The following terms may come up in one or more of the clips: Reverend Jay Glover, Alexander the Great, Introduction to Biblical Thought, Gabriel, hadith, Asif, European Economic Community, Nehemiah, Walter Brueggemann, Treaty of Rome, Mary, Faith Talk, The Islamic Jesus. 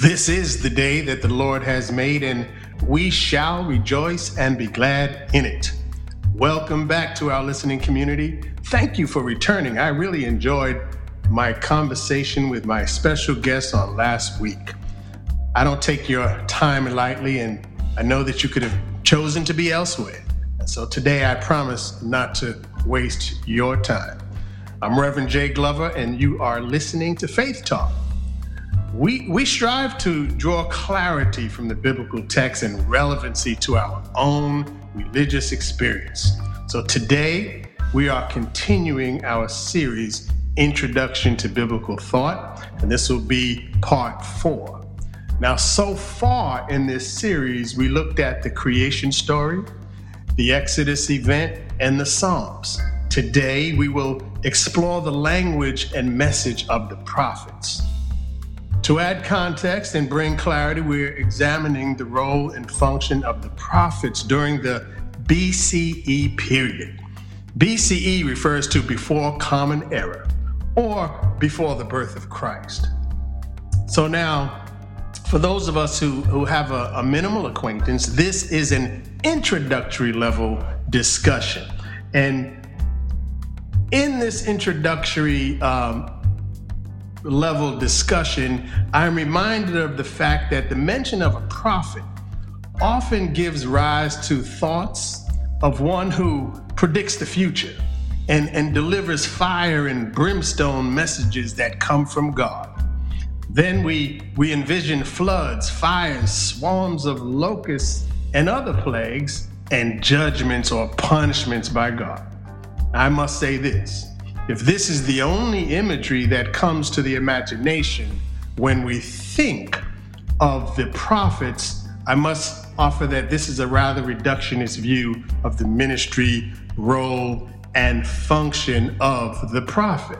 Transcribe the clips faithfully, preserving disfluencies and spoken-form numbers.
This is the day that the Lord has made, and we shall rejoice and be glad in it. Welcome back to our listening community. Thank you for returning. I really enjoyed my conversation with my special guest on last week. I don't take your time lightly, and I know that you could have chosen to be elsewhere. And so today I promise not to waste your time. I'm Reverend Jay Glover, and you are listening to Faith Talk. We, we strive to draw clarity from the biblical text and relevancy to our own religious experience. So today, we are continuing our series, Introduction to Biblical Thought, and this will be part four. Now, so far in this series, we looked at the creation story, the Exodus event, and the Psalms. Today, we will explore the language and message of the prophets. To add context and bring clarity, we're examining the role and function of the prophets during the B C E period. B C E refers to before Common Era, or before the birth of Christ. So now, for those of us who, who have a, a minimal acquaintance, this is an introductory level discussion. And in this introductory um, level discussion, I'm reminded of the fact that the mention of a prophet often gives rise to thoughts of one who predicts the future and, and delivers fire and brimstone messages that come from God. Then we, we envision floods, fires, swarms of locusts and other plagues, and judgments or punishments by God. I must say this. If this is the only imagery that comes to the imagination when we think of the prophets, I must offer that this is a rather reductionist view of the ministry, role, and function of the prophet.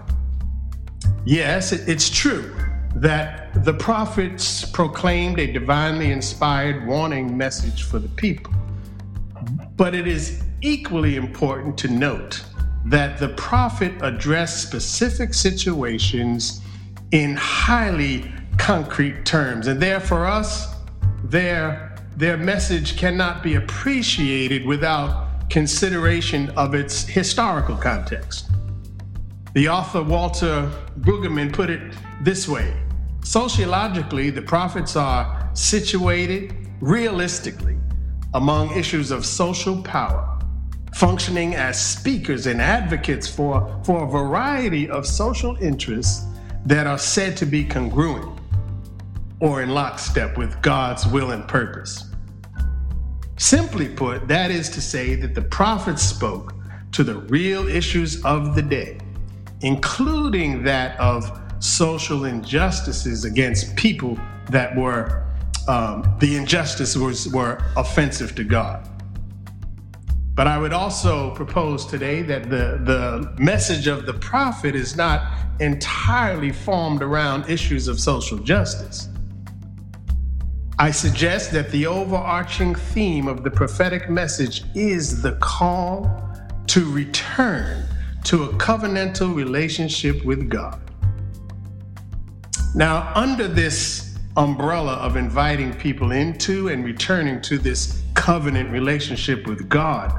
Yes, it's true that the prophets proclaimed a divinely inspired warning message for the people, but it is equally important to note that the prophet addressed specific situations in highly concrete terms. And there for us, their, their message cannot be appreciated without consideration of its historical context. The author Walter Brueggemann put it this way: sociologically, the prophets are situated realistically among issues of social power, functioning as speakers and advocates for, for a variety of social interests that are said to be congruent or in lockstep with God's will and purpose. Simply put, that is to say that the prophets spoke to the real issues of the day, including that of social injustices against people that were, um, the injustices was, were offensive to God. But I would also propose today that the, the message of the prophet is not entirely formed around issues of social justice. I suggest that the overarching theme of the prophetic message is the call to return to a covenantal relationship with God. Now, under this umbrella of inviting people into and returning to this covenant relationship with God,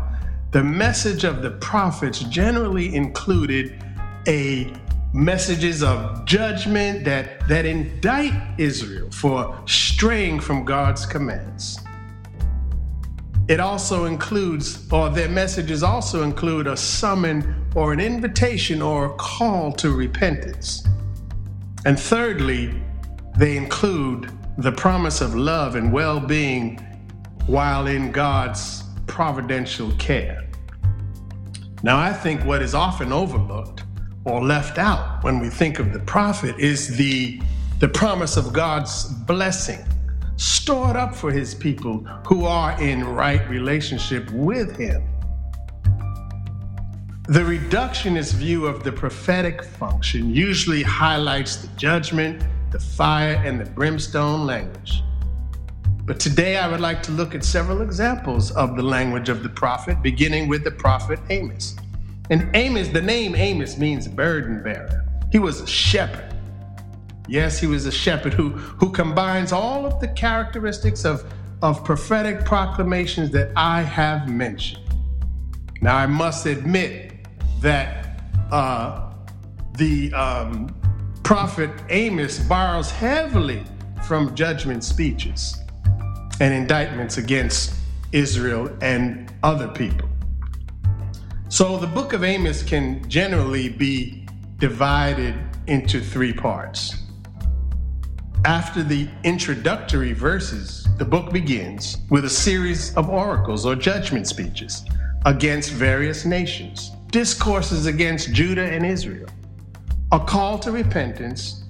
the message of the prophets generally included a messages of judgment that, that indict Israel for straying from God's commands. It also includes, or their messages also include, a summon or an invitation or a call to repentance. And thirdly, they include the promise of love and well-being while in God's providential care. Now, I think what is often overlooked or left out when we think of the prophet is the, the promise of God's blessing stored up for his people who are in right relationship with him. The reductionist view of the prophetic function usually highlights the judgment, the fire, and the brimstone language. But today I would like to look at several examples of the language of the prophet, beginning with the prophet Amos. And Amos, the name Amos means burden bearer. He was a shepherd. Yes, he was a shepherd who, who combines all of the characteristics of, of prophetic proclamations that I have mentioned. Now, I must admit that uh, the um, prophet Amos borrows heavily from judgment speeches and indictments against Israel and other people. So the book of Amos can generally be divided into three parts. After the introductory verses, the book begins with a series of oracles or judgment speeches against various nations, discourses against Judah and Israel, a call to repentance,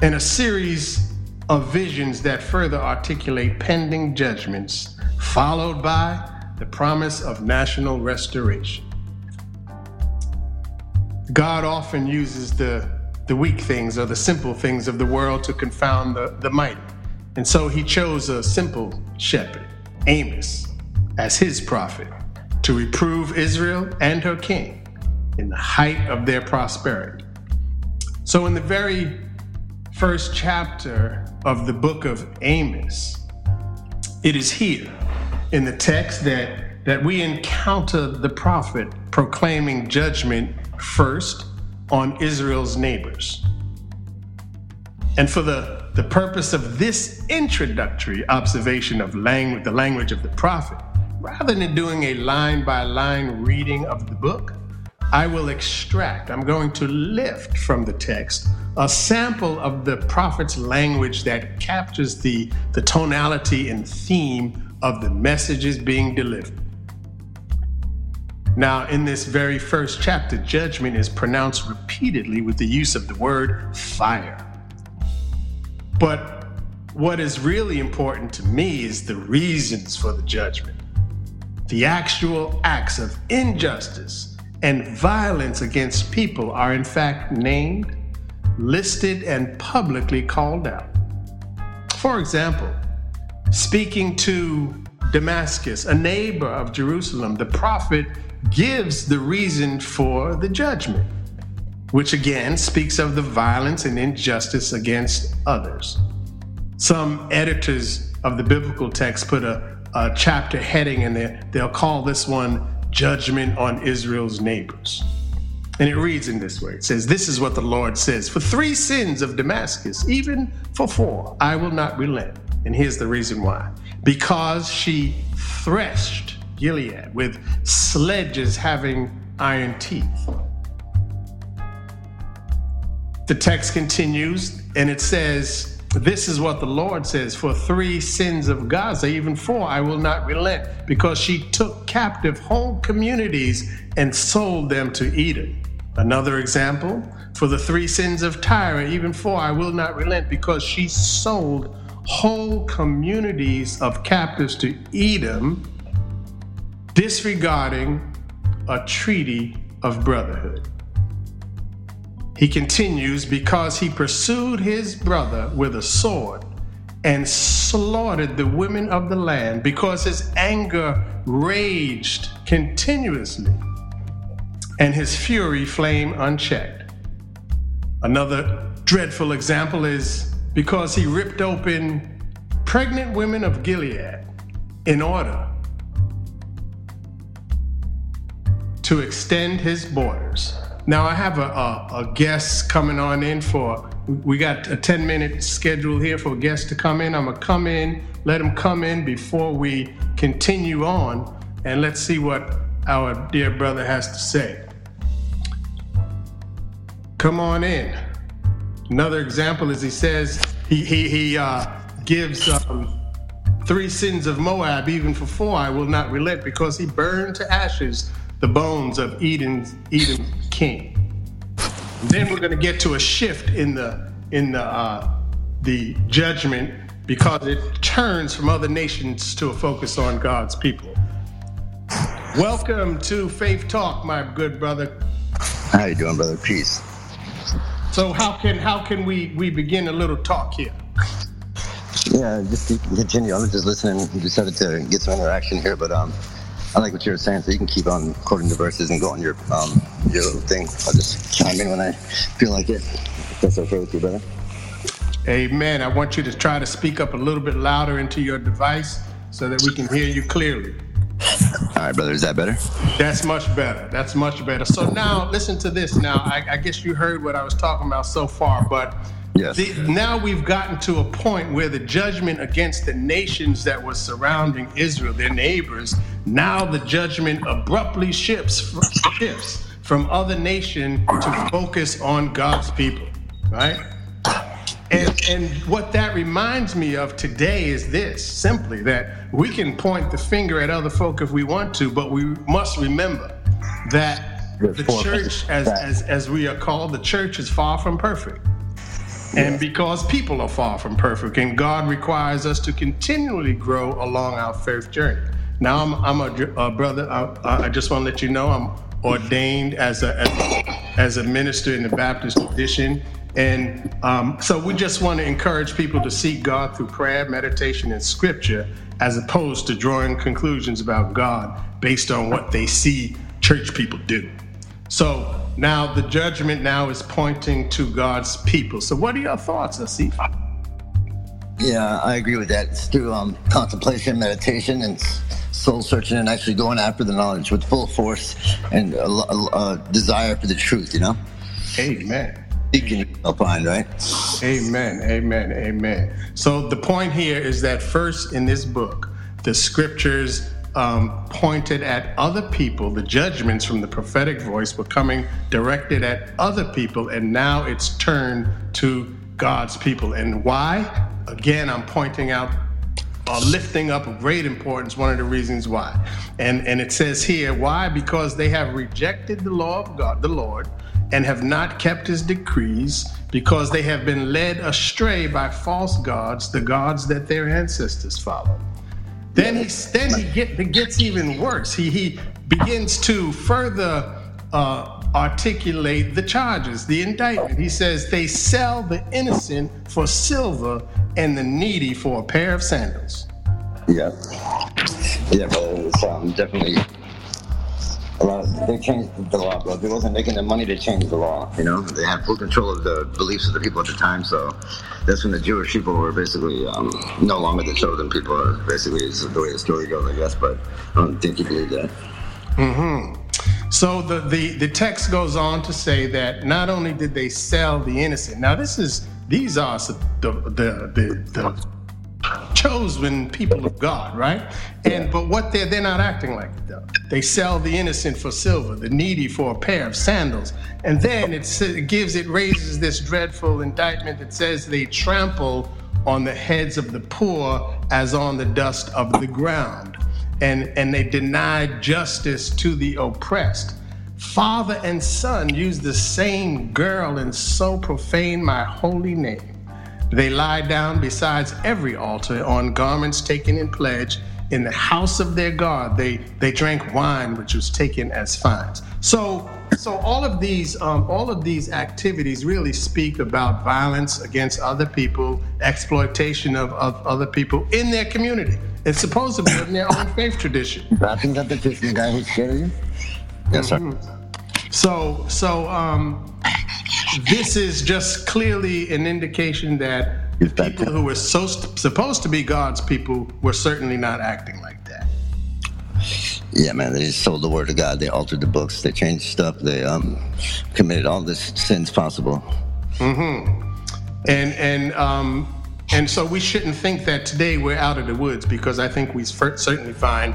and a series of visions that further articulate pending judgments, followed by the promise of national restoration. God often uses the the weak things or the simple things of the world to confound the, the mighty. And so he chose a simple shepherd, Amos, as his prophet to reprove Israel and her king in the height of their prosperity. So in the very first chapter of the book of Amos, it is here in the text that, that we encounter the prophet proclaiming judgment first on Israel's neighbors. And for the, the purpose of this introductory observation of language, the language of the prophet, rather than doing a line-by-line reading of the book, I will extract, I'm going to lift from the text, a sample of the prophet's language that captures the, the tonality and theme of the messages being delivered. Now, in this very first chapter, judgment is pronounced repeatedly with the use of the word fire. But what is really important to me is the reasons for the judgment, the actual acts of injustice and violence against people are in fact named, listed, and publicly called out. For example, speaking to Damascus, a neighbor of Jerusalem, the prophet gives the reason for the judgment, which again speaks of the violence and injustice against others. Some editors of the biblical text put a, a chapter heading in there. They'll call this one Judgment on Israel's Neighbors. And it reads in this way. It says, this is what the Lord says. For three sins of Damascus, even for four, I will not relent. And here's the reason why. Because she threshed Gilead with sledges having iron teeth. The text continues and it says, this is what the Lord says, for three sins of Gaza, even four, I will not relent, because she took captive whole communities and sold them to Edom. Another example, for the three sins of Tyre, even four, I will not relent, because she sold whole communities of captives to Edom, disregarding a treaty of brotherhood. He continues, because he pursued his brother with a sword and slaughtered the women of the land, because his anger raged continuously and his fury flamed unchecked. Another dreadful example is because he ripped open pregnant women of Gilead in order to extend his borders. Now I have a, a, a guest coming on in for, we got a ten minute schedule here for guests to come in. I'm gonna come in, let him come in before we continue on, and let's see what our dear brother has to say. Come on in. Another example is he says, he he, he uh, gives um, three sins of Moab, even for four, I will not relent, because he burned to ashes the bones of Edom's, Edom's king. And then we're going to get to a shift in the in the uh, the judgment, because it turns from other nations to a focus on God's people. Welcome to Faith Talk, my good brother. How you doing, brother? Peace. So how can how can we, we begin a little talk here? Yeah, just to continue. I was just listening. We decided to get some interaction here, but um, I like what you were saying, so you can keep on quoting the verses and go on your um your little thing. I'll just chime in when I feel like it. If that's okay with you, brother. Amen. I want you to try to speak up a little bit louder into your device so that we can hear you clearly. All right, brother, is that better? That's much better. That's much better. So now listen to this. Now, I, I guess you heard what I was talking about so far, but yes. the, now we've gotten to a point where the judgment against the nations that were surrounding Israel, their neighbors, now the judgment abruptly shifts, shifts from other nation to focus on God's people, right? And, and what that reminds me of today is this, simply that we can point the finger at other folk if we want to, but we must remember that the church, as, as, as we are called, the church is far from perfect. And because people are far from perfect, and God requires us to continually grow along our faith journey. Now, I'm, I'm a, a brother, I, I just want to let you know I'm ordained as a, as a, as a minister in the Baptist tradition. And um, so we just want to encourage people to seek God through prayer, meditation, and scripture, as opposed to drawing conclusions about God based on what they see church people do. So now the judgment now is pointing to God's people. So what are your thoughts, Asif? Yeah, I agree with that. It's through um, contemplation, meditation, and soul searching, and actually going after the knowledge with full force and a, a, a desire for the truth, you know? Amen. You can find, right? Amen, amen, amen. So the point here is that first in this book, the scriptures um, pointed at other people. The judgments from the prophetic voice were coming directed at other people, and now it's turned to God's people. And why? Again, I'm pointing out, uh, lifting up of great importance, one of the reasons why. And, and it says here, why? Because they have rejected the law of God, the Lord, and have not kept his decrees, because they have been led astray by false gods, the gods that their ancestors followed. Then he then he get, it gets even worse. He he begins to further uh, articulate the charges, the indictment. He says they sell the innocent for silver and the needy for a pair of sandals. Yeah, yeah, brother, it's um, definitely. A lot of, they changed the law, bro. They wasn't making the money to change the law, you know? They had full control of the beliefs of the people at the time, so that's when the Jewish people were basically um, no longer the chosen people. Basically, it's the way the story goes, I guess, but I don't think you believe that. Mm-hmm. So the, the, the text goes on to say that not only did they sell the innocent, now this is, these are the the the... the chosen people of God, right? And but what they're they're not acting like it though. They sell the innocent for silver, the needy for a pair of sandals. And then it gives it raises this dreadful indictment that says they trample on the heads of the poor as on the dust of the ground. And and they deny justice to the oppressed. Father and son use the same girl and so profane my holy name. They lie down besides every altar on garments taken in pledge. In the house of their God, they, they drank wine, which was taken as fines. So so all of these um, all of these activities really speak about violence against other people, exploitation of, of other people in their community. It's supposed to be in their own faith tradition. I think that's the guy who's sharing. Yes, sir. Mm-hmm. So so. Um, This is just clearly an indication that people who were so supposed to be God's people were certainly not acting like that. Yeah, man, they sold the word of God. They altered the books. They changed stuff. They um, committed all the sins possible. Mm-hmm. And and um, and so we shouldn't think that today we're out of the woods, because I think we certainly find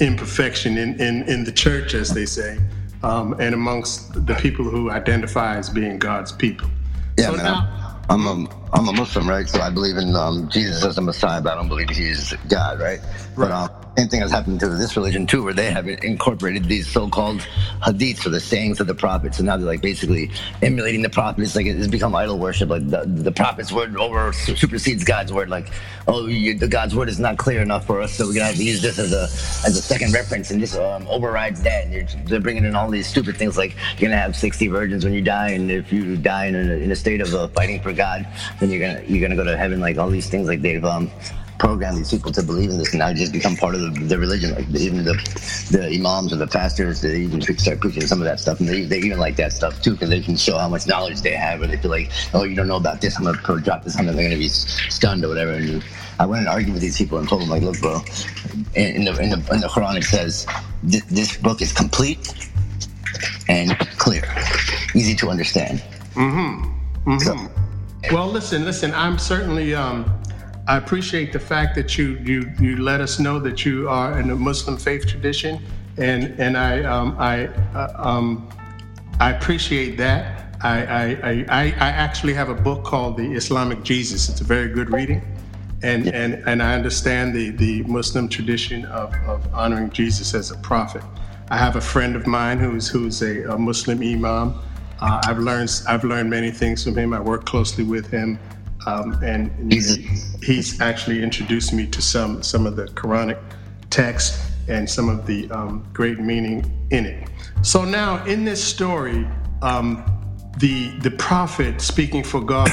imperfection in, in, in the church, as they say. Um, and amongst the people who identify as being God's people. Yeah, so man, now, I'm, I'm, a, I'm a Muslim, right? So I believe in um, Jesus as a Messiah, but I don't believe he's God, right? Right. But um, same thing has happened to this religion, too, where they have incorporated these so-called hadiths, or the sayings of the prophets, and now they're like basically emulating the prophets. Like it's become idol worship. Like the, the prophet's word over supersedes God's word. Like, oh, you, the God's word is not clear enough for us, so we're gonna have to use this as a as a second reference, and this um, overrides that. And you're, they're bringing in all these stupid things, like you're gonna have sixty virgins when you die, and if you die in a, in a state of uh, fighting for God, then you're gonna you're gonna go to heaven. Like all these things, like they've um. program these people to believe in this, and now just become part of the, the religion. Like the, even the the imams or the pastors, they even start preaching some of that stuff, and they, they even like that stuff too, because they can show how much knowledge they have, or they feel like, oh, you don't know about this, I'm going to drop this on them, they're going to be stunned or whatever. And I went and argued with these people and told them, like, look, bro, in the in the, in the Quran it says this, this book is complete and clear, easy to understand. Mm-hmm. Mm-hmm. So, well, listen, listen. I'm certainly. Um, I appreciate the fact that you you you let us know that you are in the Muslim faith tradition, and and I um, I uh, um, I appreciate that. I I, I I actually have a book called The Islamic Jesus. It's a very good reading, and and, and I understand the, the Muslim tradition of, of honoring Jesus as a prophet. I have a friend of mine who's who's a, a Muslim imam. Uh, I've learned I've learned many things from him. I work closely with him, um, and he's actually introduced me to some some of the Quranic text and some of the um, great meaning in it. So now in this story, um, the the prophet speaking for God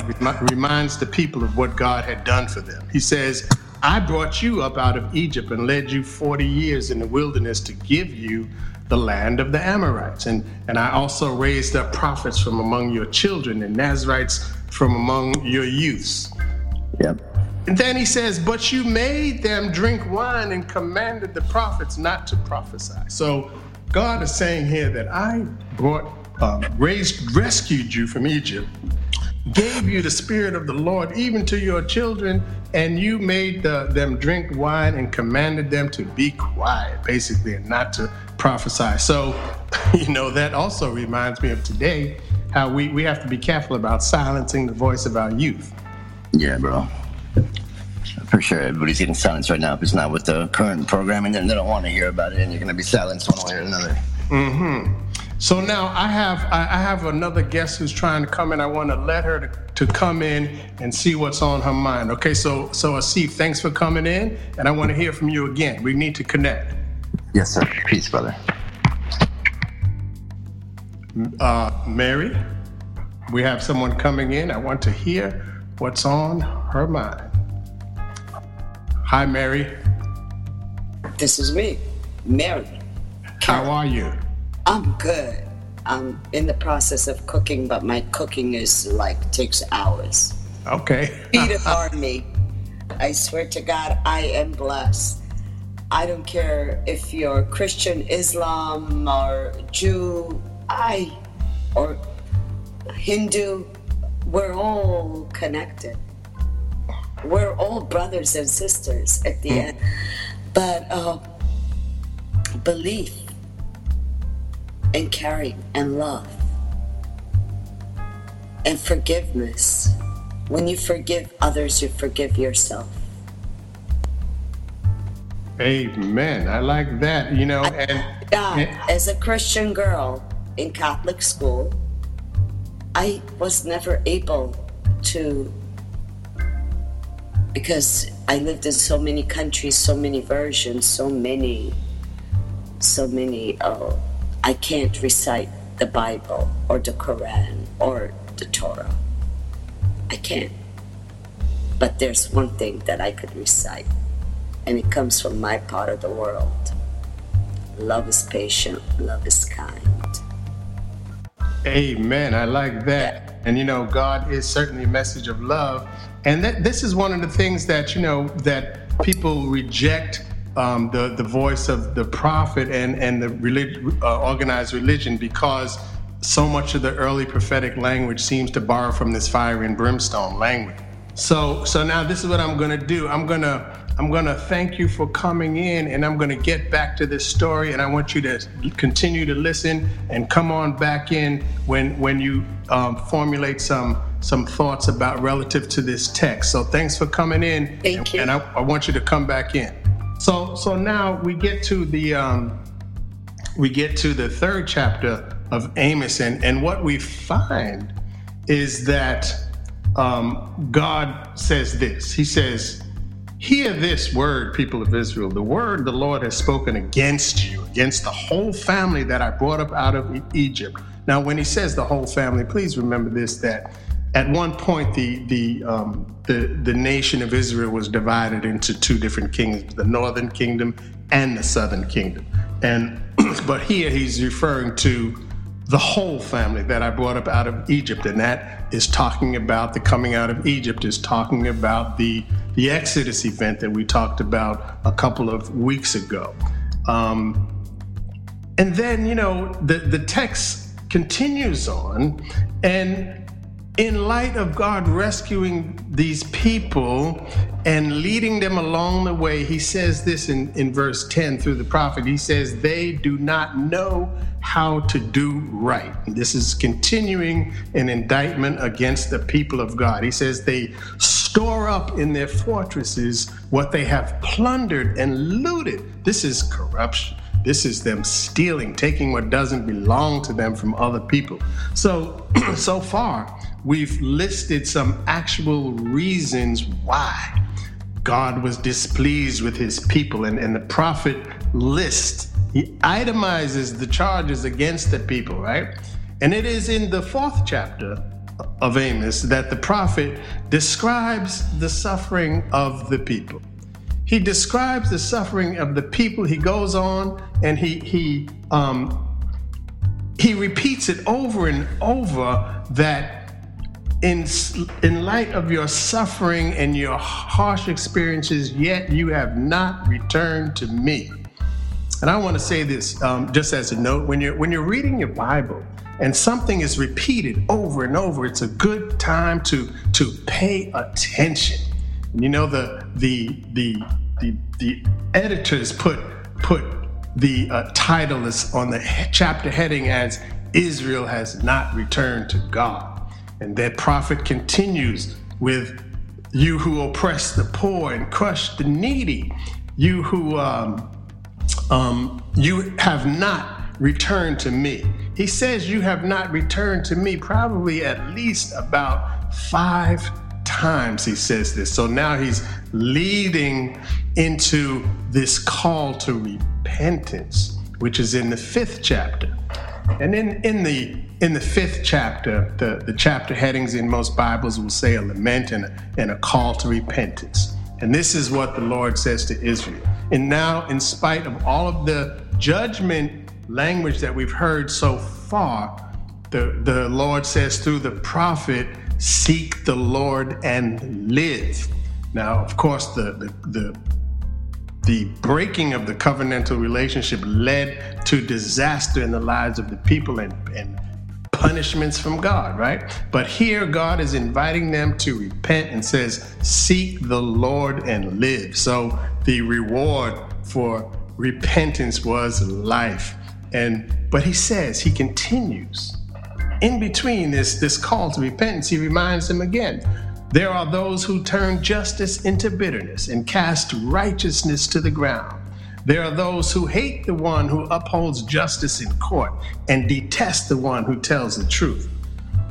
reminds the people of what God had done for them. He says, "I brought you up out of Egypt and led you forty years in the wilderness to give you the land of the Amorites. And, and I also raised up prophets from among your children and Nazirites from among your youths." Yep. And then he says, "But you made them drink wine and commanded the prophets not to prophesy." So God is saying here that I brought, um, raised, rescued you from Egypt, gave you the Spirit of the Lord even to your children, and you made the, them drink wine and commanded them to be quiet, basically, and not to prophesy. So, you know, that also reminds me of today, how we, we have to be careful about silencing the voice of our youth. Yeah, bro. For sure, everybody's getting silenced right now. If it's not with the current programming, then they don't want to hear about it, and you're going to be silenced one way or another. Mm-hmm. So now I have I have another guest who's trying to come in. I want to let her to, to come in and see what's on her mind. Okay, so so Asif, thanks for coming in, and I want to hear from you again. We need to connect. Yes, sir. Peace, brother. Uh, Mary, we have someone coming in. I want to hear what's on her mind. Hi, Mary. This is me, Mary. How are you? I'm good. I'm in the process of cooking, but my cooking is like takes hours. Okay. Feed on me. I swear to God, I am blessed. I don't care if you're Christian, Islam, or Jew, I, or Hindu. We're all connected. We're all brothers and sisters at the mm. end. But uh, belief and caring and love and forgiveness. When you forgive others, you forgive yourself. Amen. I like that, you know. I, and God, and, as a Christian girl in Catholic school, I was never able to, because I lived in so many countries, so many versions, so many, so many, oh, I can't recite the Bible or the Quran or the Torah. I can't. But there's one thing that I could recite, and it comes from my part of the world. Love is patient, love is kind. Amen. I like that. Yeah. And you know, God is certainly a message of love. And that this is one of the things that, you know, that people reject. Um, the, the voice of the prophet and, and the relig- uh, organized religion, because so much of the early prophetic language seems to borrow from this fire and brimstone language. So so now this is what I'm going to do. I'm going to I'm going to thank you for coming in, and I'm going to get back to this story, and I want you to continue to listen and come on back in when when you um, formulate some some thoughts about relative to this text. So thanks for coming in. Thank and, you. And I, I want you to come back in. So so now we get to the um, we get to the third chapter of Amos, and, and what we find is that um, God says this. He says, "Hear this word, people of Israel, the word the Lord has spoken against you, against the whole family that I brought up out of Egypt." Now, when he says the whole family, please remember this, that at one point, the the, um, the the nation of Israel was divided into two different kingdoms: the northern kingdom and the southern kingdom. And but here he's referring to the whole family that I brought up out of Egypt, and that is talking about the coming out of Egypt, is talking about the the Exodus event that we talked about a couple of weeks ago. Um, and then, you know, the, the text continues on, and in light of God rescuing these people and leading them along the way, he says this in, in verse ten through the prophet. He says, they do not know how to do right. And this is continuing an indictment against the people of God. He says they store up in their fortresses what they have plundered and looted. This is corruption. This is them stealing, taking what doesn't belong to them from other people. So, so far, we've listed some actual reasons why God was displeased with his people. And, and the prophet lists, he itemizes the charges against the people, right? And it is in the fourth chapter of Amos that the prophet describes the suffering of the people. He describes the suffering of the people. He goes on and he he um, he repeats it over and over that in in light of your suffering and your harsh experiences, yet you have not returned to me. And I want to say this um, just as a note: when you're when you're reading your Bible and something is repeated over and over, it's a good time to to pay attention. You know, the the the the, the editors put put the uh, title on the he- chapter heading as Israel has not returned to God, and their prophet continues with, you who oppress the poor and crush the needy, you who um, um, you have not returned to me. He says you have not returned to me probably at least about five times. times he says this. So now he's leading into this call to repentance, which is in the fifth chapter. And in, in the in the fifth chapter, the, the chapter headings in most Bibles will say a lament and a, and a call to repentance. And this is what the Lord says to Israel. And now, in spite of all of the judgment language that we've heard so far, the, the Lord says through the prophet, seek the Lord and live. Now, of course, the, the the the breaking of the covenantal relationship led to disaster in the lives of the people and, and punishments from God, right? But here God is inviting them to repent and says, seek the Lord and live. So the reward for repentance was life. And but he says, he continues. In between this, this call to repentance, he reminds them again, there are those who turn justice into bitterness and cast righteousness to the ground. There are those who hate the one who upholds justice in court and detest the one who tells the truth.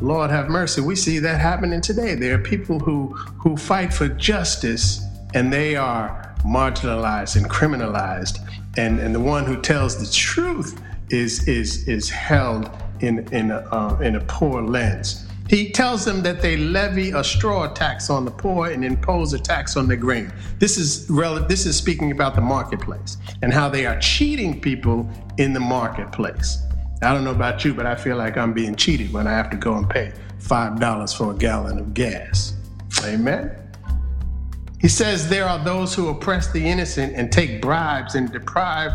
Lord have mercy. We see that happening today. There are people who, who fight for justice and they are marginalized and criminalized. And, and the one who tells the truth is, is, is held In in a, uh, in a poor lens. He tells them that they levy a straw tax on the poor and impose a tax on the grain. This is rel- This is speaking about the marketplace and how they are cheating people in the marketplace. I don't know about you, but I feel like I'm being cheated when I have to go and pay five dollars for a gallon of gas. Amen. He says there are those who oppress the innocent and take bribes and deprive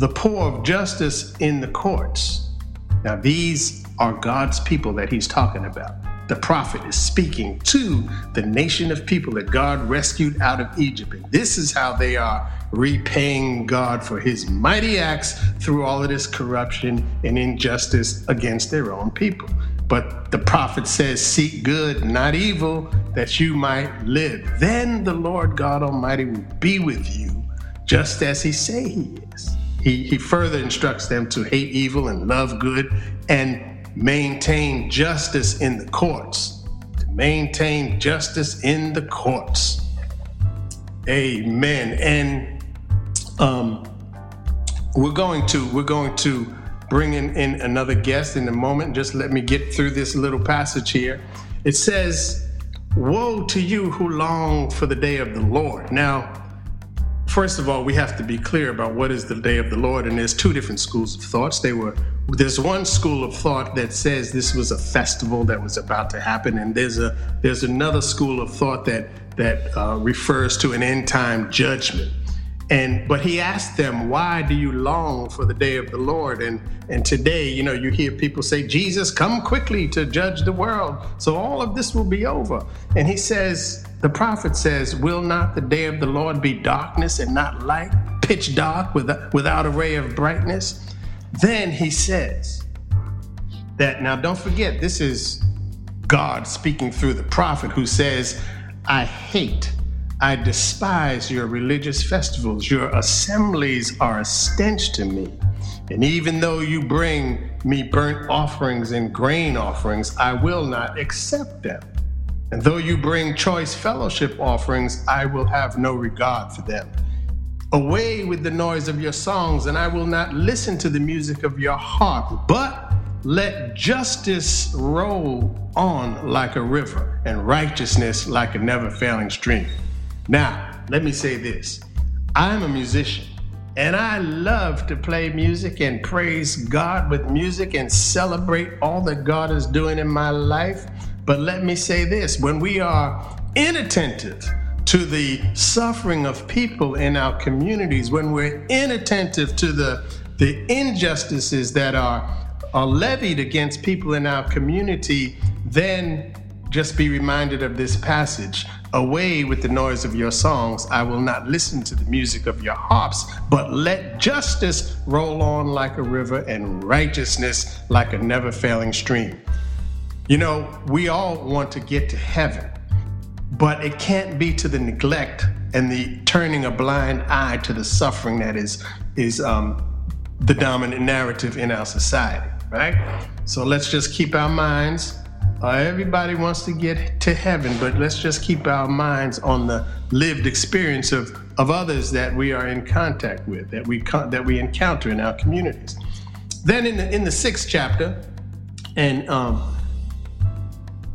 the poor of justice in the courts. Now, these are God's people that he's talking about. The prophet is speaking to the nation of people that God rescued out of Egypt. And this is how they are repaying God for his mighty acts through all of this corruption and injustice against their own people. But the prophet says, seek good, not evil, that you might live. Then the Lord God Almighty will be with you, just as he say he is. He, he further instructs them to hate evil and love good and maintain justice in the courts. To maintain justice in the courts. Amen. And um, we're going to we're going to bring in, in another guest in a moment. Just let me get through this little passage here. It says, "Woe to you who long for the day of the Lord." Now, first of all, we have to be clear about what is the day of the Lord, and there's two different schools of thoughts. They were there's one school of thought that says this was a festival that was about to happen, and there's a there's another school of thought that that uh, refers to an end-time judgment. And but he asked them, why do you long for the day of the Lord? And and today, you know, you hear people say, Jesus, come quickly to judge the world, so all of this will be over. And he says, the prophet says, will not the day of the Lord be darkness and not light, pitch dark without, without a ray of brightness? Then he says that, now don't forget, this is God speaking through the prophet who says, I hate I despise your religious festivals. Your assemblies are a stench to me. And even though you bring me burnt offerings and grain offerings, I will not accept them. And though you bring choice fellowship offerings, I will have no regard for them. Away with the noise of your songs, and I will not listen to the music of your harp, but let justice roll on like a river and righteousness like a never-failing stream. Now, let me say this. I'm a musician, and I love to play music and praise God with music and celebrate all that God is doing in my life. But let me say this. When we are inattentive to the suffering of people in our communities, when we're inattentive to the, the injustices that are, are levied against people in our community, then just be reminded of this passage. Away with the noise of your songs. I will not listen to the music of your harps, but let justice roll on like a river and righteousness like a never-failing stream. You know, we all want to get to heaven, but it can't be to the neglect and the turning a blind eye to the suffering that is, is um, the dominant narrative in our society, right? So let's just keep our minds Uh, everybody wants to get to heaven, but let's just keep our minds on the lived experience of, of others that we are in contact with, that we con- that we encounter in our communities. Then in the in the sixth chapter, and um,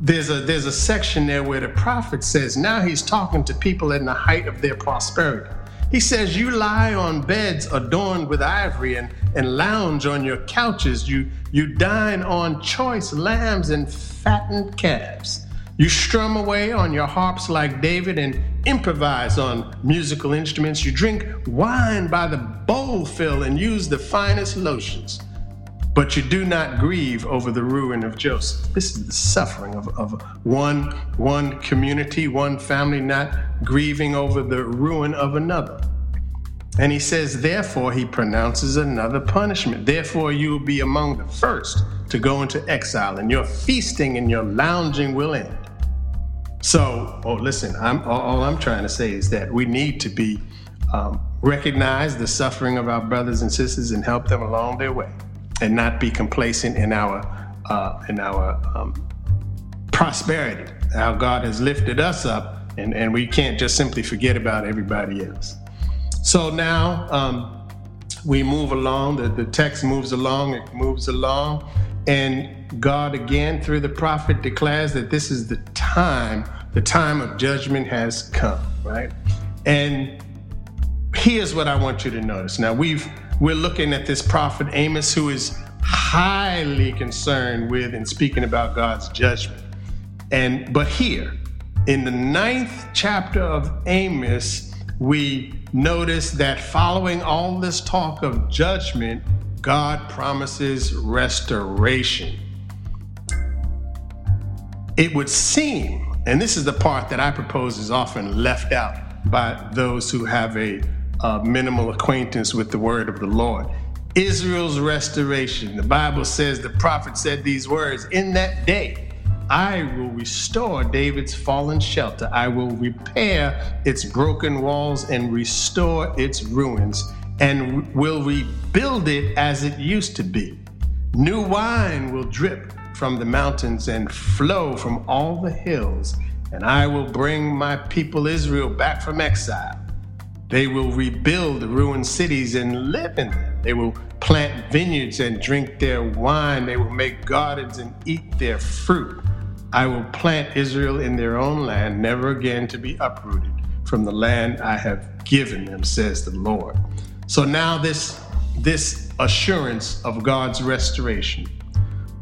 there's a there's a section there where the prophet says, now he's talking to people in the height of their prosperity. He says, you lie on beds adorned with ivory and, and lounge on your couches. You, you dine on choice lambs and fattened calves. You strum away on your harps like David and improvise on musical instruments. You drink wine by the bowlful and use the finest lotions. But you do not grieve over the ruin of Joseph. This is the suffering of, of one, one community, one family, not grieving over the ruin of another. And he says, therefore, he pronounces another punishment. Therefore, you will be among the first to go into exile, and your feasting and your lounging will end. So, oh, listen, I'm, all I'm trying to say is that we need to be um, recognize the suffering of our brothers and sisters and help them along their way, and not be complacent in our uh, in our um, prosperity. How God has lifted us up, and, and we can't just simply forget about everybody else. So now um, we move along, the, the text moves along, it moves along, and God again through the prophet declares that this is the time, the time of judgment has come, right? And here's what I want you to notice. Now we've We're looking at this prophet Amos, who is highly concerned with and speaking about God's judgment. And but here, in the ninth chapter of Amos, we notice that following all this talk of judgment, God promises restoration. It would seem, and this is the part that I propose is often left out by those who have a Uh, minimal acquaintance with the word of the Lord. Israel's restoration. The Bible says the prophet said these words, in that day, I will restore David's fallen shelter. I will repair its broken walls and restore its ruins, and will rebuild it as it used to be. New wine will drip from the mountains and flow from all the hills, and I will bring my people Israel back from exile. They will rebuild the ruined cities and live in them. They will plant vineyards and drink their wine. They will make gardens and eat their fruit. I will plant Israel in their own land, never again to be uprooted from the land I have given them, says the Lord. So now this, this assurance of God's restoration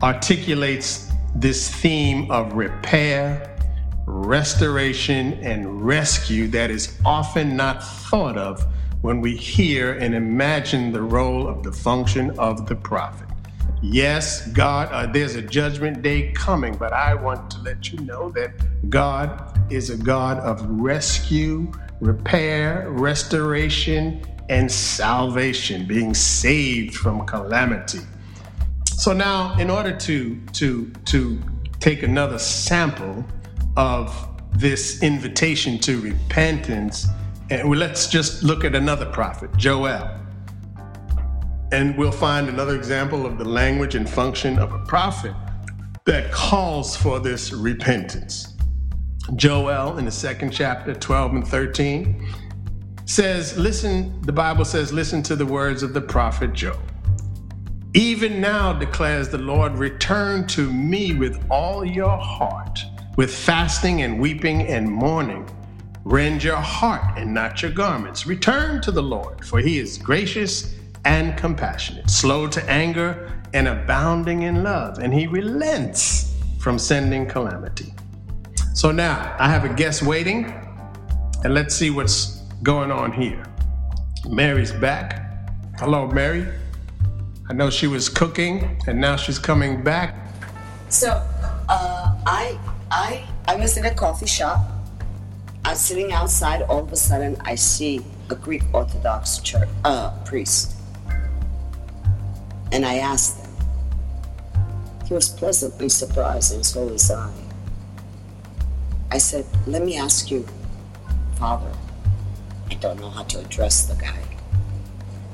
articulates this theme of repair, restoration, and rescue that is often not thought of when we hear and imagine the role of the function of the prophet. Yes, God, uh, there's a judgment day coming, but I want to let you know that God is a God of rescue, repair, restoration, and salvation, being saved from calamity. So now, in order to, to, to take another sample of this invitation to repentance, and let's just look at another prophet, Joel. And we'll find another example of the language and function of a prophet that calls for this repentance. Joel, in the second chapter, twelve and thirteen, says, listen, the Bible says, listen to the words of the prophet Joel. Even now, declares the Lord, return to me with all your heart, with fasting and weeping and mourning. Rend your heart and not your garments. Return to the Lord, for he is gracious and compassionate, slow to anger and abounding in love, and he relents from sending calamity. So now I have a guest waiting, and let's see what's going on here. Mary's back. Hello, Mary. I know she was cooking, and now she's coming back. So uh, I, I, I was in a coffee shop. I'm sitting outside. All of a sudden, I see a Greek Orthodox church uh, priest, and I asked him. He was pleasantly surprised, and so was I. I said, "Let me ask you, Father. I don't know how to address the guy."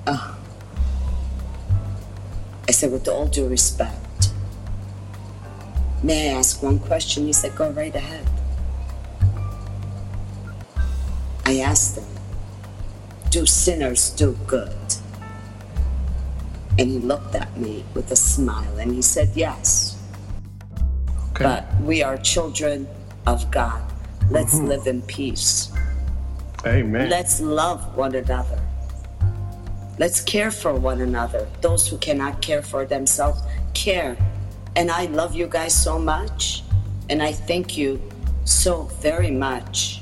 Uh, I said, "With all due respect, may I ask one question?" He said, "Go right ahead." I asked him, "Do sinners do good?" And he looked at me with a smile and he said, "Yes." Okay. But we are children of God. Let's mm-hmm. live in peace. Amen. Let's love one another. Let's care for one another. Those who cannot care for themselves, care. And I love you guys so much. And I thank you so very much,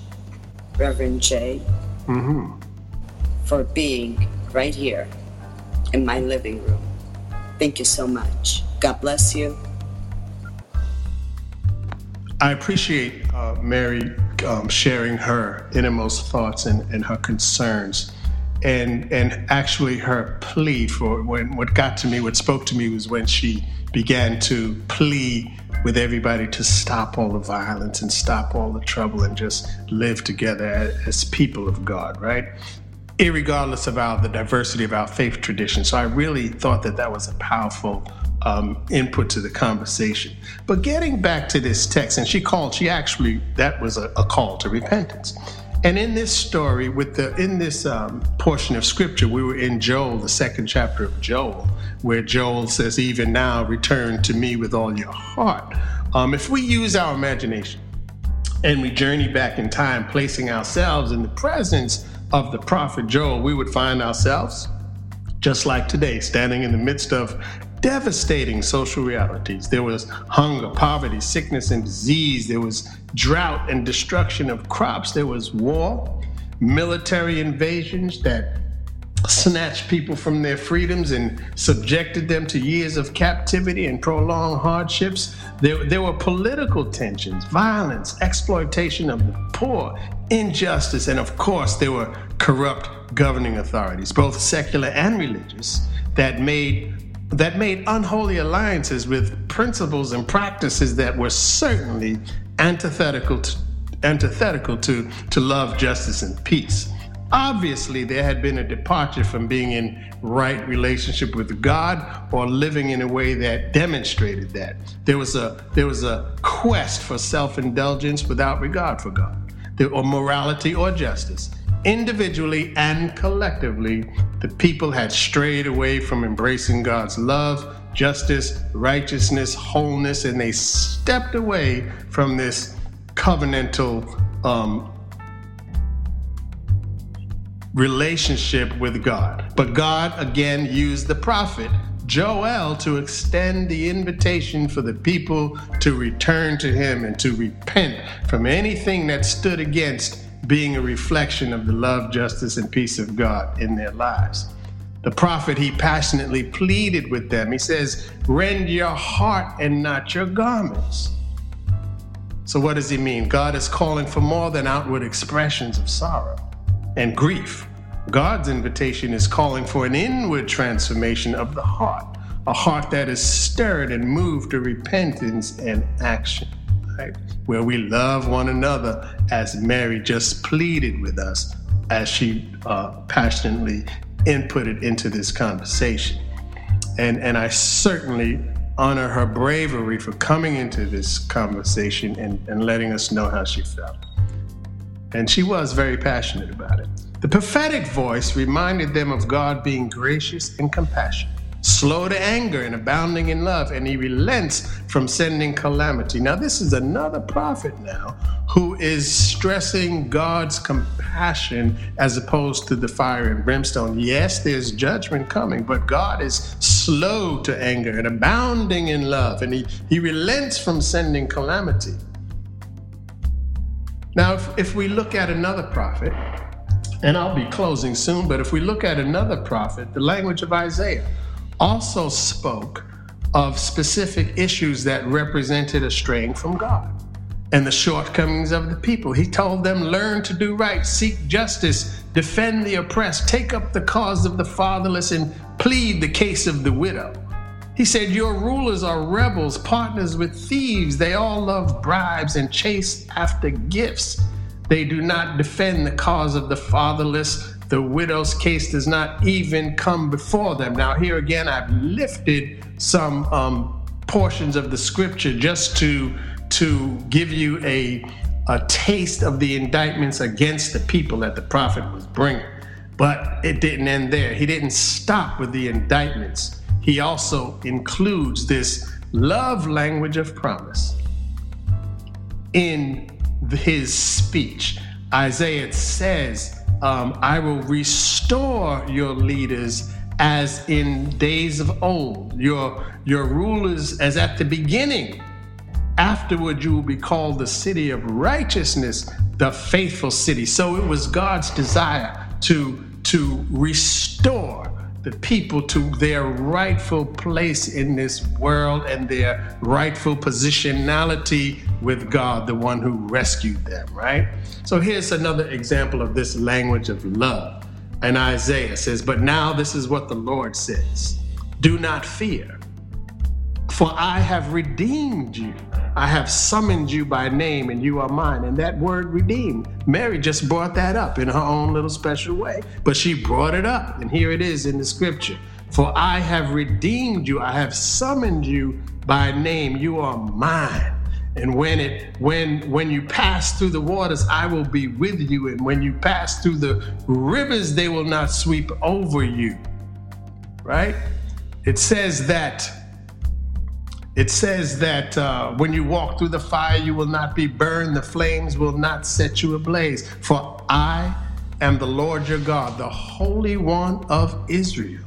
Reverend Jay, mm-hmm. for being right here in my living room. Thank you so much. God bless you. I appreciate uh, Mary um, sharing her innermost thoughts and, and her concerns, and and actually her plea for when what got to me, what spoke to me, was when she began to plead with everybody to stop all the violence and stop all the trouble and just live together as people of God, right? Irregardless of our, the diversity of our faith tradition. So I really thought that that was a powerful um, input to the conversation. But getting back to this text, and she called, she actually, that was a, a call to repentance. And in this story, with the in this um, portion of scripture, we were in Joel, the second chapter of Joel, where Joel says, "Even now, return to me with all your heart." Um, if we use our imagination and we journey back in time, placing ourselves in the presence of the prophet Joel, we would find ourselves, just like today, standing in the midst of devastating social realities. There was hunger, poverty, sickness, and disease. There was drought and destruction of crops. There was war, military invasions that snatched people from their freedoms and subjected them to years of captivity and prolonged hardships. There, there were political tensions, violence, exploitation of the poor, injustice, and of course, there were corrupt governing authorities, both secular and religious, that made that made unholy alliances with principles and practices that were certainly antithetical to, antithetical to, to love, justice, and peace. Obviously, there had been a departure from being in right relationship with God or living in a way that demonstrated that. There was a, there was a quest for self-indulgence without regard for God, or morality or justice. Individually and collectively, the people had strayed away from embracing God's love, justice, righteousness, wholeness, and they stepped away from this covenantal um, relationship with God. But God again used the prophet Joel to extend the invitation for the people to return to him and to repent from anything that stood against being a reflection of the love, justice, and peace of God in their lives. The prophet, he passionately pleaded with them. He says, rend your heart and not your garments. So what does he mean? God is calling for more than outward expressions of sorrow and grief. God's invitation is calling for an inward transformation of the heart, a heart that is stirred and moved to repentance and action, right? Where we love one another as Mary just pleaded with us as she uh, passionately inputted into this conversation. And, and I certainly honor her bravery for coming into this conversation and, and letting us know how she felt. And she was very passionate about it. The prophetic voice reminded them of God being gracious and compassionate, slow to anger and abounding in love, and he relents from sending calamity. Now, this is another prophet now who is stressing God's compassion as opposed to the fire and brimstone. Yes, there's judgment coming, but God is slow to anger and abounding in love, and he, he relents from sending calamity. Now, if, if we look at another prophet, and I'll be closing soon, but if we look at another prophet, the language of Isaiah also spoke of specific issues that represented a straying from God and the shortcomings of the people. He told them, learn to do right, seek justice, defend the oppressed, take up the cause of the fatherless, and plead the case of the widow. He said, your rulers are rebels, partners with thieves. They all love bribes and chase after gifts. They do not defend the cause of the fatherless. The widow's case does not even come before them. Now, here again, I've lifted some um, portions of the scripture just to, to give you a, a taste of the indictments against the people that the prophet was bringing. But it didn't end there. He didn't stop with the indictments. He also includes this love language of promise in his speech. Isaiah says, um, I will restore your leaders as in days of old, your, your rulers as at the beginning. Afterward, you will be called the city of righteousness, the faithful city. So it was God's desire to, to restore the people to their rightful place in this world and their rightful positionality with God, the one who rescued them, right? So here's another example of this language of love. And Isaiah says, but now this is what the Lord says, do not fear, for I have redeemed you. I have summoned you by name and you are mine. And that word redeemed, Mary just brought that up in her own little special way, but she brought it up. And here it is in the scripture. For I have redeemed you. I have summoned you by name. You are mine. And when it, when, when you pass through the waters, I will be with you. And when you pass through the rivers, they will not sweep over you. Right? It says that It says that uh, when you walk through the fire, you will not be burned. The flames will not set you ablaze. For I am the Lord your God, the Holy One of Israel,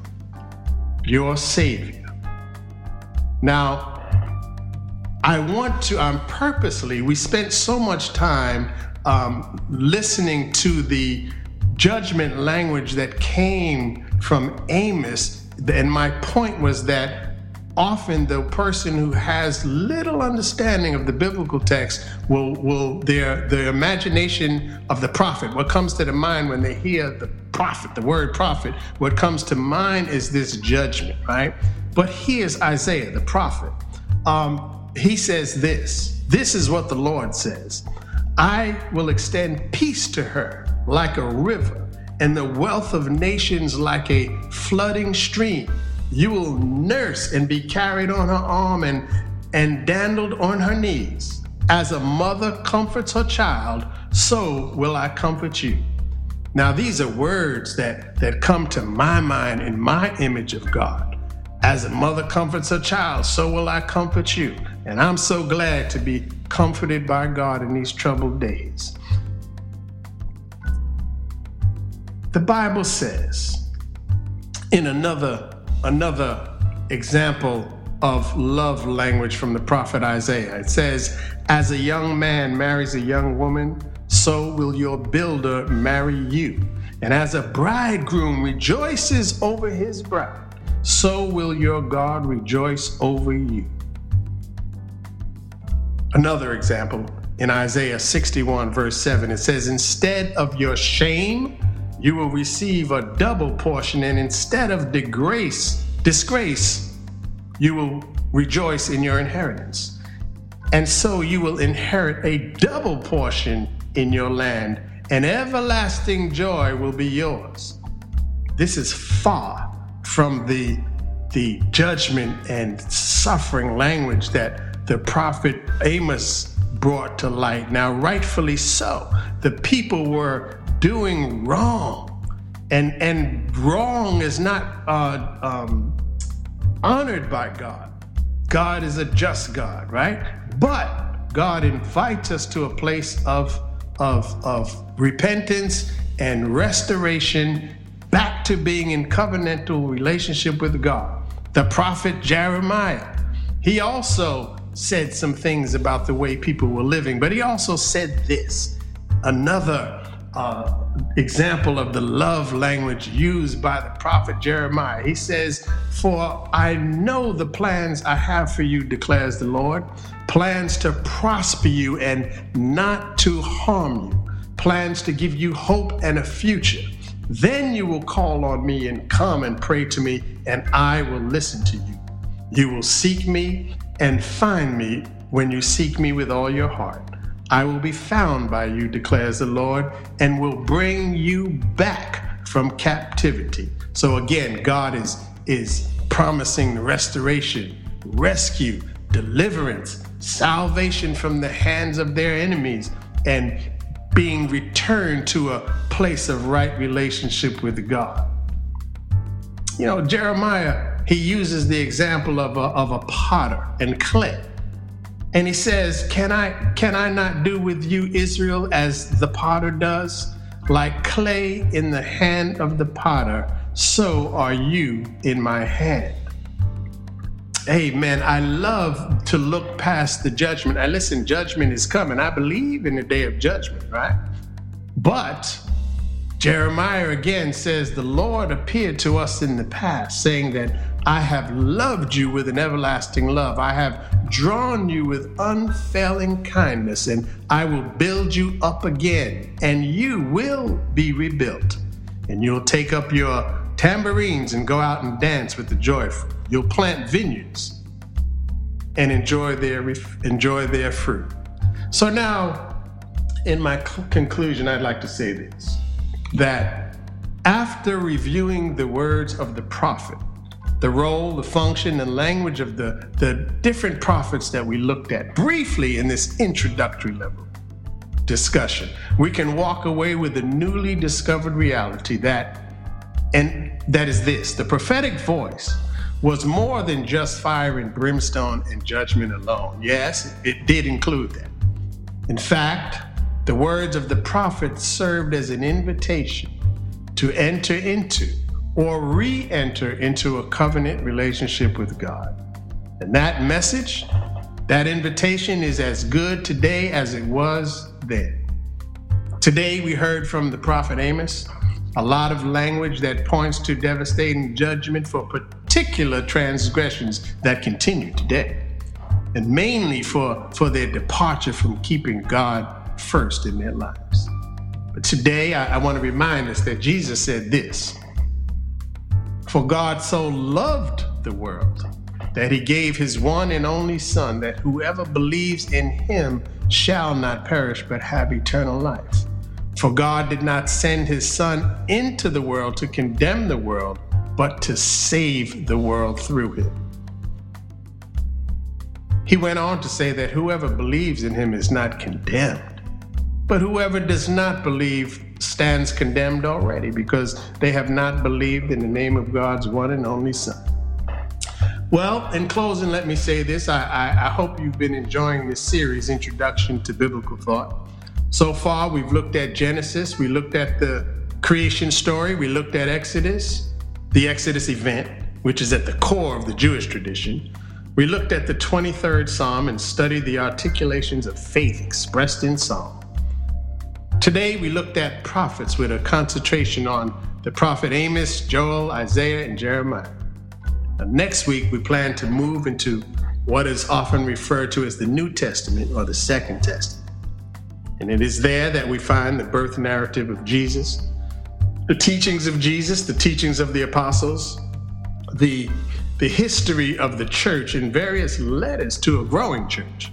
your Savior. Now, I want to, I'm um, purposely, we spent so much time um, listening to the judgment language that came from Amos. And my point was that often the person who has little understanding of the biblical text will, will their, their imagination of the prophet, what comes to the mind when they hear the prophet, the word prophet, what comes to mind is this judgment, right? But here's Isaiah, the prophet. Um, he says this, this is what the Lord says. I will extend peace to her like a river and the wealth of nations like a flooding stream. You will nurse and be carried on her arm and, and dandled on her knees. As a mother comforts her child, so will I comfort you. Now, these are words that, that come to my mind in my image of God. As a mother comforts her child, so will I comfort you. And I'm so glad to be comforted by God in these troubled days. The Bible says, in another, another example of love language from the prophet Isaiah, it says, as a young man marries a young woman, so will your builder marry you. And as a bridegroom rejoices over his bride, so will your God rejoice over you. Another example in Isaiah sixty-one, verse seven, it says, instead of your shame, you will receive a double portion, and instead of disgrace, disgrace, you will rejoice in your inheritance. And so you will inherit a double portion in your land, and everlasting joy will be yours. This is far from the, the judgment and suffering language that the prophet Amos brought to light. Now, rightfully so, the people were doing wrong. And, and wrong is not uh, um, honored by God. God is a just God, right? But God invites us to a place of, of, of repentance and restoration, back to being in covenantal relationship with God. The prophet Jeremiah, he also said some things about the way people were living, but he also said this, another uh, example of the love language used by the prophet Jeremiah. He says, for I know the plans I have for you, declares the Lord, plans to prosper you and not to harm you, plans to give you hope and a future. Then you will call on me and come and pray to me, and I will listen to you. You will seek me and find me when you seek me with all your heart. I will be found by you, declares the Lord, and will bring you back from captivity. So again, God is, is promising restoration, rescue, deliverance, salvation from the hands of their enemies, and being returned to a place of right relationship with God. You know, Jeremiah, he uses the example of a, of a potter and clay. And he says, can I, can I not do with you, Israel, as the potter does? Like clay in the hand of the potter, so are you in my hand. Amen. I love to look past the judgment. I listen, judgment is coming. I believe in the day of judgment, right? But Jeremiah again says, the Lord appeared to us in the past, saying that I have loved you with an everlasting love. I have drawn you with unfailing kindness, and I will build you up again, and you will be rebuilt. And you'll take up your tambourines and go out and dance with the joyful. You'll plant vineyards and enjoy their enjoy their fruit. So now, in my conclusion, I'd like to say this, that after reviewing the words of the prophet, the role, the function, and language of the, the different prophets that we looked at briefly in this introductory level discussion, we can walk away with a newly discovered reality that And that is this, the prophetic voice was more than just fire and brimstone and judgment alone. Yes, it did include that. In fact, the words of the prophet served as an invitation to enter into or re-enter into a covenant relationship with God. And that message, that invitation is as good today as it was then. Today we heard from the prophet Amos, a lot of language that points to devastating judgment for particular transgressions that continue today, and mainly for, for their departure from keeping God first in their lives. But today, I, I want to remind us that Jesus said this, for God so loved the world that he gave his one and only Son, that whoever believes in him shall not perish but have eternal life. For God did not send his Son into the world to condemn the world, but to save the world through him. He went on to say that whoever believes in him is not condemned, but whoever does not believe stands condemned already because they have not believed in the name of God's one and only Son. Well, in closing, let me say this. I, I, I hope you've been enjoying this series, Introduction to Biblical Thought. So far, we've looked at Genesis. We looked at the creation story. We looked at Exodus, the Exodus event, which is at the core of the Jewish tradition. We looked at the twenty-third Psalm and studied the articulations of faith expressed in Psalm. Today, we looked at prophets with a concentration on the prophet Amos, Joel, Isaiah, and Jeremiah. Now, next week, we plan to move into what is often referred to as the New Testament or the Second Testament. And it is there that we find the birth narrative of Jesus, the teachings of Jesus, the teachings of the apostles, the, the history of the church in various letters to a growing church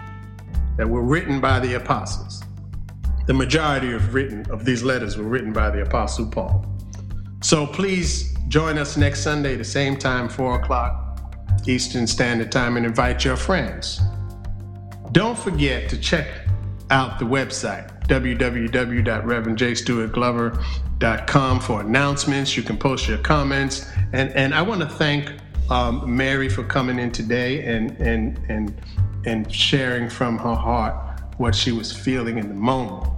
that were written by the apostles. The majority of written of these letters were written by the Apostle Paul. So please join us next Sunday, the same time, four o'clock Eastern Standard Time, and invite your friends. Don't forget to check out the website, w w w dot reverend j stewart glover dot com, for announcements. You can post your comments. And, and I want to thank um, Mary for coming in today and, and, and, and sharing from her heart what she was feeling in the moment.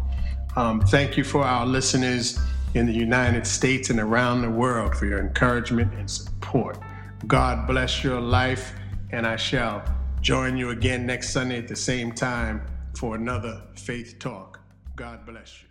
Um, thank you for our listeners in the United States and around the world for your encouragement and support. God bless your life, and I shall join you again next Sunday at the same time for another Faith Talk. God bless you.